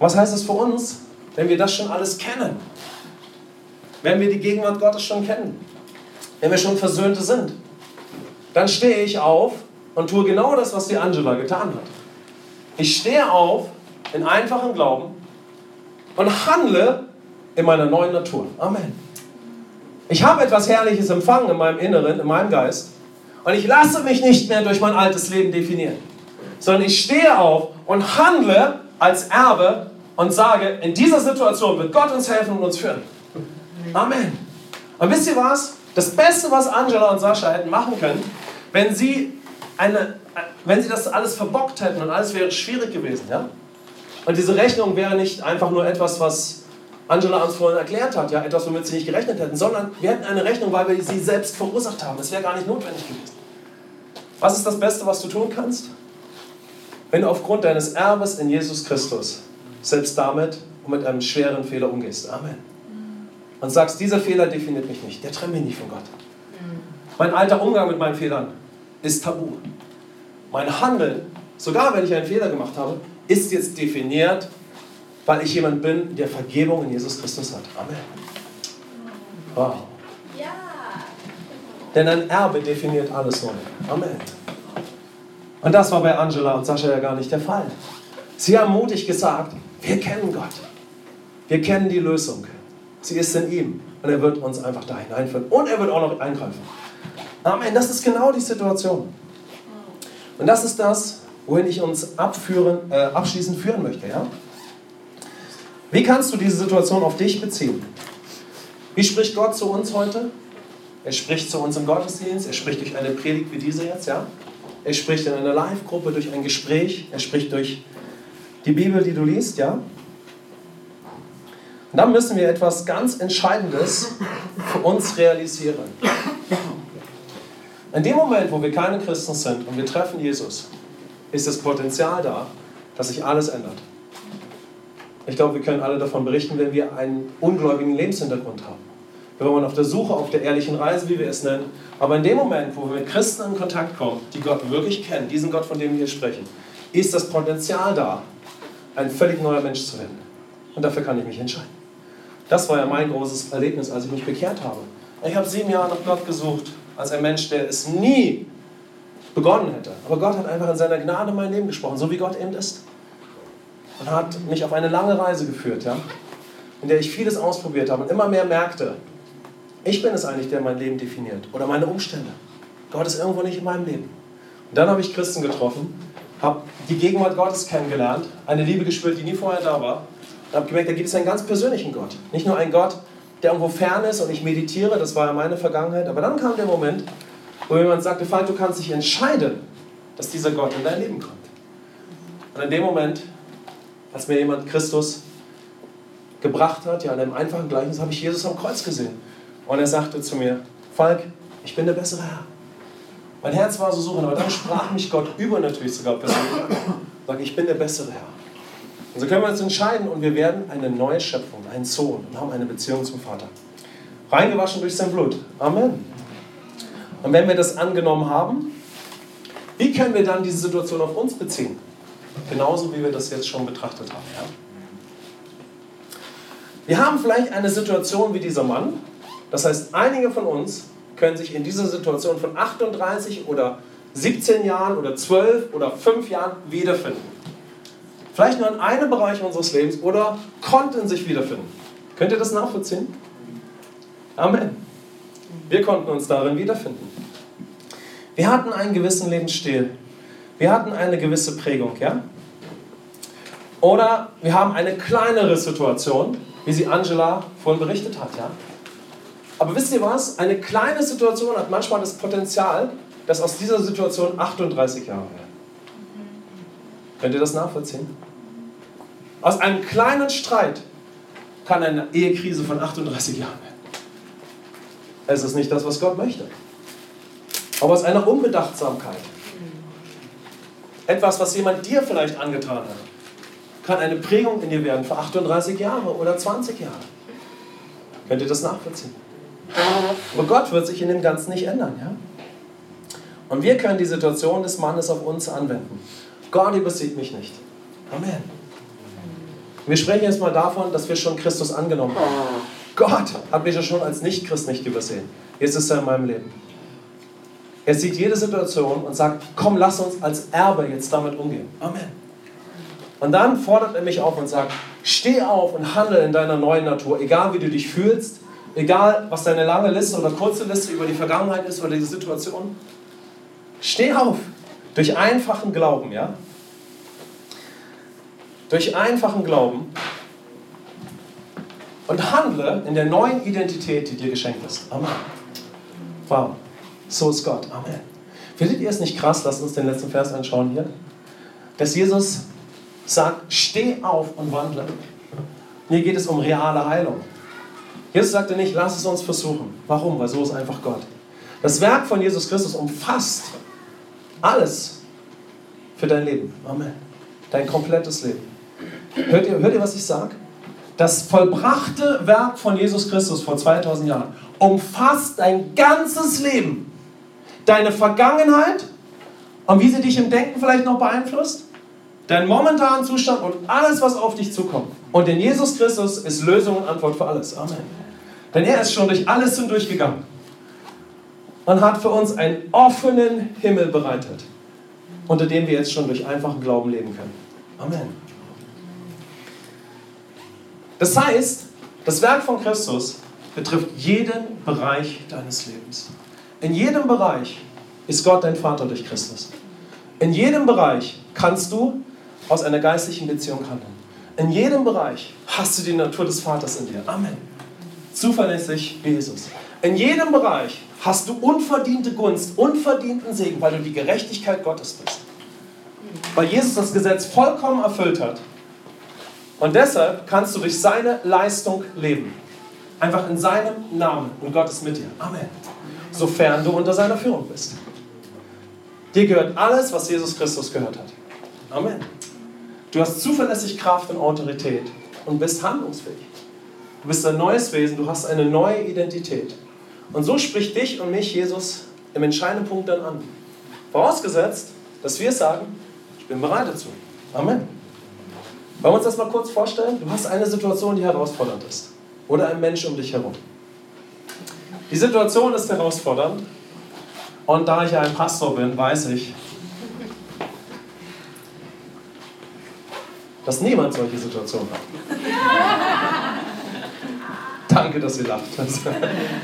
Was heißt das für uns, wenn wir das schon alles kennen? Wenn wir die Gegenwart Gottes schon kennen? Wenn wir schon Versöhnte sind? Dann stehe ich auf und tue genau das, was die Angela getan hat. Ich stehe auf in einfachem Glauben und handle in meiner neuen Natur. Amen. Ich habe etwas Herrliches empfangen in meinem Inneren, in meinem Geist. Und ich lasse mich nicht mehr durch mein altes Leben definieren. Sondern ich stehe auf und handle als Erbe und sage, in dieser Situation wird Gott uns helfen und uns führen. Amen. Und wisst ihr was? Das Beste, was Angela und Sascha hätten machen können, wenn sie das alles verbockt hätten und alles wäre schwierig gewesen, ja? Und diese Rechnung wäre nicht einfach nur etwas, was Angela uns vorhin erklärt hat, ja, etwas, womit sie nicht gerechnet hätten, sondern wir hätten eine Rechnung, weil wir sie selbst verursacht haben. Das wäre gar nicht notwendig gewesen. Was ist das Beste, was du tun kannst? Wenn du aufgrund deines Erbes in Jesus Christus selbst damit und mit einem schweren Fehler umgehst. Amen. Und sagst, dieser Fehler definiert mich nicht, der trennt mich nicht von Gott. Mein alter Umgang mit meinen Fehlern ist tabu. Mein Handeln, sogar wenn ich einen Fehler gemacht habe, ist jetzt definiert, weil ich jemand bin, der Vergebung in Jesus Christus hat. Amen. Wow. Ja. Denn ein Erbe definiert alles neu. Amen. Und das war bei Angela und Sascha ja gar nicht der Fall. Sie haben mutig gesagt, wir kennen Gott. Wir kennen die Lösung. Sie ist in ihm. Und er wird uns einfach da hineinführen. Und er wird auch noch eingreifen. Amen. Das ist genau die Situation. Und das ist das, wohin ich uns abschließend führen möchte, ja? Wie kannst du diese Situation auf dich beziehen? Wie spricht Gott zu uns heute? Er spricht zu uns im Gottesdienst, er spricht durch eine Predigt wie diese jetzt, ja? Er spricht in einer Live-Gruppe, durch ein Gespräch, er spricht durch die Bibel, die du liest, ja? Und dann müssen wir etwas ganz Entscheidendes für uns realisieren. In dem Moment, wo wir keine Christen sind und wir treffen Jesus, ist das Potenzial da, dass sich alles ändert. Ich glaube, wir können alle davon berichten, wenn wir einen ungläubigen Lebenshintergrund haben. Wir waren auf der Suche, auf der ehrlichen Reise, wie wir es nennen. Aber in dem Moment, wo wir mit Christen in Kontakt kommen, die Gott wirklich kennen, diesen Gott, von dem wir hier sprechen, ist das Potenzial da, ein völlig neuer Mensch zu werden. Und dafür kann ich mich entscheiden. Das war ja mein großes Erlebnis, als ich mich bekehrt habe. Ich habe 7 Jahre nach Gott gesucht, als ein Mensch, der es nie begonnen hätte. Aber Gott hat einfach in seiner Gnade mein Leben gesprochen, so wie Gott eben ist. Und hat mich auf eine lange Reise geführt, ja, in der ich vieles ausprobiert habe und immer mehr merkte, ich bin es eigentlich, der mein Leben definiert oder meine Umstände. Gott ist irgendwo nicht in meinem Leben. Und dann habe ich Christen getroffen, habe die Gegenwart Gottes kennengelernt, eine Liebe gespürt, die nie vorher da war und habe gemerkt, da gibt es einen ganz persönlichen Gott. Nicht nur einen Gott, der irgendwo fern ist und ich meditiere, das war ja meine Vergangenheit, aber dann kam der Moment, wo jemand sagte, Falk, du kannst dich entscheiden, dass dieser Gott in dein Leben kommt. Und in dem Moment, als mir jemand Christus gebracht hat, ja, in einem einfachen Gleichnis, habe ich Jesus am Kreuz gesehen. Und er sagte zu mir, Falk, ich bin der bessere Herr. Mein Herz war so suchend, aber dann sprach mich Gott übernatürlich sogar persönlich an. Sag, ich bin der bessere Herr. Und so können wir uns entscheiden und wir werden eine neue Schöpfung, einen Sohn und haben eine Beziehung zum Vater. Reingewaschen durch sein Blut. Amen. Und wenn wir das angenommen haben, wie können wir dann diese Situation auf uns beziehen? Genauso wie wir das jetzt schon betrachtet haben. Ja? Wir haben vielleicht eine Situation wie dieser Mann. Das heißt, einige von uns können sich in dieser Situation von 38 oder 17 Jahren oder 12 oder 5 Jahren wiederfinden. Vielleicht nur in einem Bereich unseres Lebens oder konnten sich wiederfinden. Könnt ihr das nachvollziehen? Amen. Wir konnten uns darin wiederfinden. Wir hatten einen gewissen Lebensstil. Wir hatten eine gewisse Prägung, ja? Oder wir haben eine kleinere Situation, wie sie Angela vorhin berichtet hat, ja? Aber wisst ihr was? Eine kleine Situation hat manchmal das Potenzial, dass aus dieser Situation 38 Jahre werden. Könnt ihr das nachvollziehen? Aus einem kleinen Streit kann eine Ehekrise von 38 Jahren werden. Es ist nicht das, was Gott möchte. Aber aus einer Unbedachtsamkeit, etwas, was jemand dir vielleicht angetan hat, kann eine Prägung in dir werden für 38 Jahre oder 20 Jahre. Könnt ihr das nachvollziehen? Aber Gott wird sich in dem Ganzen nicht ändern. Ja? Und wir können die Situation des Mannes auf uns anwenden. Gott übersieht mich nicht. Amen. Wir sprechen jetzt mal davon, dass wir schon Christus angenommen haben. Gott hat mich ja schon als Nicht-Christ nicht übersehen. Jetzt ist er in meinem Leben. Er sieht jede Situation und sagt, komm, lass uns als Erbe jetzt damit umgehen. Amen. Und dann fordert er mich auf und sagt, steh auf und handle in deiner neuen Natur, egal wie du dich fühlst, egal was deine lange Liste oder kurze Liste über die Vergangenheit ist oder die Situation. Steh auf, durch einfachen Glauben, ja? Durch einfachen Glauben und handle in der neuen Identität, die dir geschenkt ist. Amen. Wow. So ist Gott. Amen. Findet ihr es nicht krass? Lasst uns den letzten Vers anschauen hier. Dass Jesus sagt, steh auf und wandle. Hier geht es um reale Heilung. Jesus sagte nicht, lass es uns versuchen. Warum? Weil so ist einfach Gott. Das Werk von Jesus Christus umfasst alles für dein Leben. Amen. Dein komplettes Leben. Hört ihr, was ich sage? Das vollbrachte Werk von Jesus Christus vor 2000 Jahren umfasst dein ganzes Leben. Deine Vergangenheit und wie sie dich im Denken vielleicht noch beeinflusst, deinen momentanen Zustand und alles, was auf dich zukommt. Und in Jesus Christus ist Lösung und Antwort für alles. Amen. Denn er ist schon durch alles hindurchgegangen und hat für uns einen offenen Himmel bereitet, unter dem wir jetzt schon durch einfachen Glauben leben können. Amen. Das heißt, das Werk von Christus betrifft jeden Bereich deines Lebens. In jedem Bereich ist Gott dein Vater durch Christus. In jedem Bereich kannst du aus einer geistlichen Beziehung handeln. In jedem Bereich hast du die Natur des Vaters in dir. Amen. Zuverlässig wie Jesus. In jedem Bereich hast du unverdiente Gunst, unverdienten Segen, weil du die Gerechtigkeit Gottes bist. Weil Jesus das Gesetz vollkommen erfüllt hat. Und deshalb kannst du durch seine Leistung leben. Einfach in seinem Namen. Und Gott ist mit dir. Amen. Sofern du unter seiner Führung bist. Dir gehört alles, was Jesus Christus gehört hat. Amen. Du hast zuverlässig Kraft und Autorität und bist handlungsfähig. Du bist ein neues Wesen, du hast eine neue Identität. Und so spricht dich und mich Jesus im entscheidenden Punkt dann an. Vorausgesetzt, dass wir sagen, ich bin bereit dazu. Amen. Wollen wir uns das mal kurz vorstellen? Du hast eine Situation, die herausfordernd ist. Oder ein Mensch um dich herum. Die Situation ist herausfordernd. Und da ich ja ein Pastor bin, weiß ich, dass niemand solche Situationen hat. Danke, dass ihr lacht.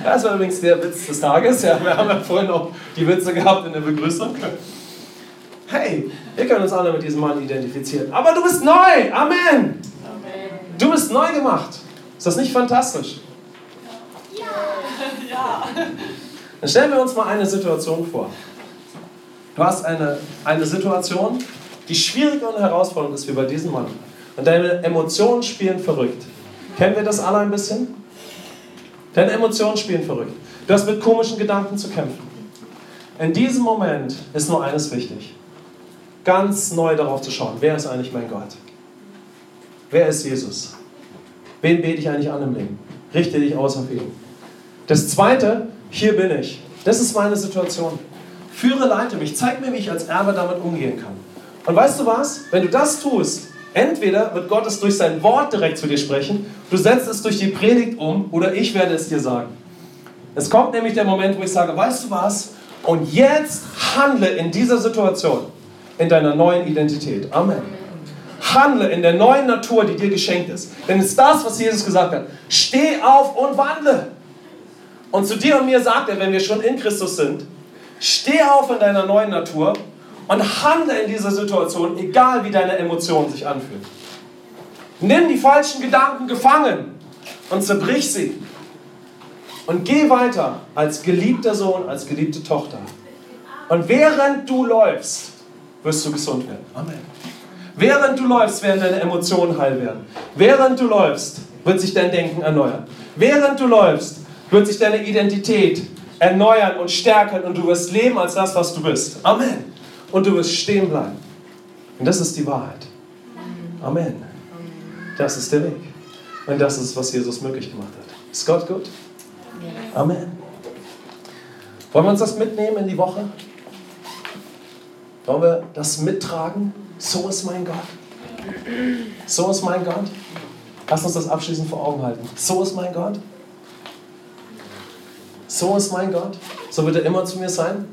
Das war übrigens der Witz des Tages. Ja, wir haben ja vorhin noch die Witze gehabt in der Begrüßung. Hey, wir können uns alle mit diesem Mann identifizieren. Aber du bist neu. Amen. Du bist neu gemacht. Ist das nicht fantastisch? Ja. Dann stellen wir uns mal eine Situation vor. Du hast eine Situation, die schwieriger und herausfordernd ist wie bei diesem Mann. Und deine Emotionen spielen verrückt. Kennen wir das alle ein bisschen? Deine Emotionen spielen verrückt. Du hast mit komischen Gedanken zu kämpfen. In diesem Moment ist nur eines wichtig. Ganz neu darauf zu schauen, wer ist eigentlich mein Gott? Wer ist Jesus? Wen bete ich eigentlich an im Leben? Richte dich aus auf ihn. Das Zweite, hier bin ich. Das ist meine Situation. Führe, leite mich. Zeig mir, wie ich als Erbe damit umgehen kann. Und weißt du was? Wenn du das tust, entweder wird Gott es durch sein Wort direkt zu dir sprechen, du setzt es durch die Predigt um oder ich werde es dir sagen. Es kommt nämlich der Moment, wo ich sage, weißt du was? Und jetzt handle in dieser Situation, in deiner neuen Identität. Amen. Handle in der neuen Natur, die dir geschenkt ist. Denn es ist das, was Jesus gesagt hat. Steh auf und wandle. Und zu dir und mir sagt er, wenn wir schon in Christus sind, steh auf in deiner neuen Natur und handle in dieser Situation, egal wie deine Emotionen sich anfühlen. Nimm die falschen Gedanken gefangen und zerbrich sie. Und geh weiter als geliebter Sohn, als geliebte Tochter. Und während du läufst, wirst du gesund werden. Amen. Während du läufst, werden deine Emotionen heil werden. Während du läufst, wird sich dein Denken erneuern. Während du läufst, wird sich deine Identität erneuern und stärken und du wirst leben als das, was du bist. Amen. Und du wirst stehen bleiben. Und das ist die Wahrheit. Amen. Das ist der Weg. Und das ist, was Jesus möglich gemacht hat. Ist Gott gut? Amen. Wollen wir uns das mitnehmen in die Woche? Wollen wir das mittragen? So ist mein Gott. So ist mein Gott. Lass uns das abschließend vor Augen halten. So ist mein Gott. So ist mein Gott. So wird er immer zu mir sein.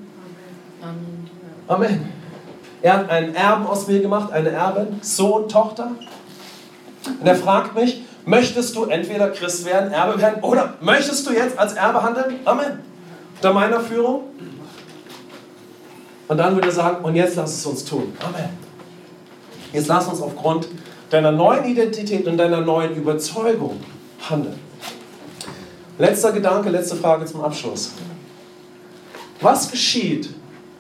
Amen. Amen. Er hat einen Erben aus mir gemacht, eine Erbin, Sohn, Tochter. Und er fragt mich, möchtest du entweder Christ werden, Erbe werden oder möchtest du jetzt als Erbe handeln? Amen. Unter meiner Führung. Und dann würde er sagen, und jetzt lass es uns tun. Amen. Jetzt lass uns aufgrund deiner neuen Identität und deiner neuen Überzeugung handeln. Letzter Gedanke, letzte Frage zum Abschluss. Was geschieht,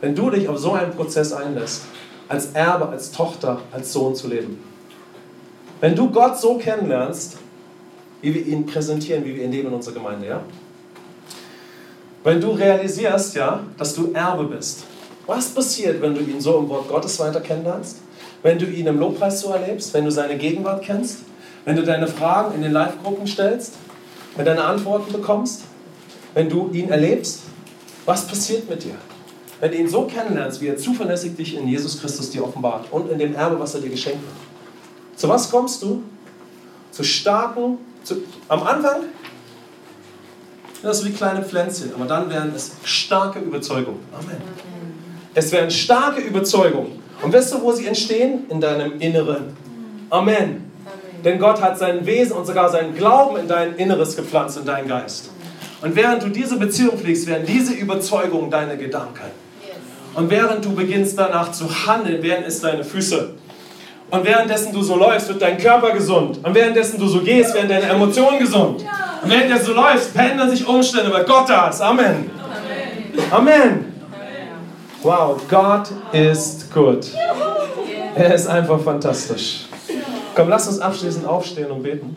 wenn du dich auf so einen Prozess einlässt, als Erbe, als Tochter, als Sohn zu leben? Wenn du Gott so kennenlernst, wie wir ihn präsentieren, wie wir ihn leben in unserer Gemeinde, ja? Wenn du realisierst, ja, dass du Erbe bist, was passiert, wenn du ihn so im Wort Gottes weiter kennenlernst? Wenn du ihn im Lobpreis so erlebst? Wenn du seine Gegenwart kennst? Wenn du deine Fragen in den Live-Gruppen stellst? Wenn du deine Antworten bekommst? Wenn du ihn erlebst? Was passiert mit dir? Wenn du ihn so kennenlernst, wie er zuverlässig dich in Jesus Christus dir offenbart und in dem Erbe, was er dir geschenkt hat. Zu was kommst du? Zu starken, am Anfang, das ist wie kleine Pflänzchen, aber dann werden es starke Überzeugungen. Amen. Es werden starke Überzeugungen. Und weißt du, wo sie entstehen? In deinem Inneren. Amen. Amen. Denn Gott hat sein Wesen und sogar seinen Glauben in dein Inneres gepflanzt, in deinen Geist. Und während du diese Beziehung pflegst, werden diese Überzeugungen deine Gedanken. Und während du beginnst danach zu handeln, werden es deine Füße. Und währenddessen du so läufst, wird dein Körper gesund. Und währenddessen du so gehst, werden deine Emotionen gesund. Und währenddessen du läufst, verändern sich Umstände, weil Gott da ist. Amen. Amen. Amen. Wow, Gott ist gut. Er ist einfach fantastisch. Komm, lass uns abschließend aufstehen und beten.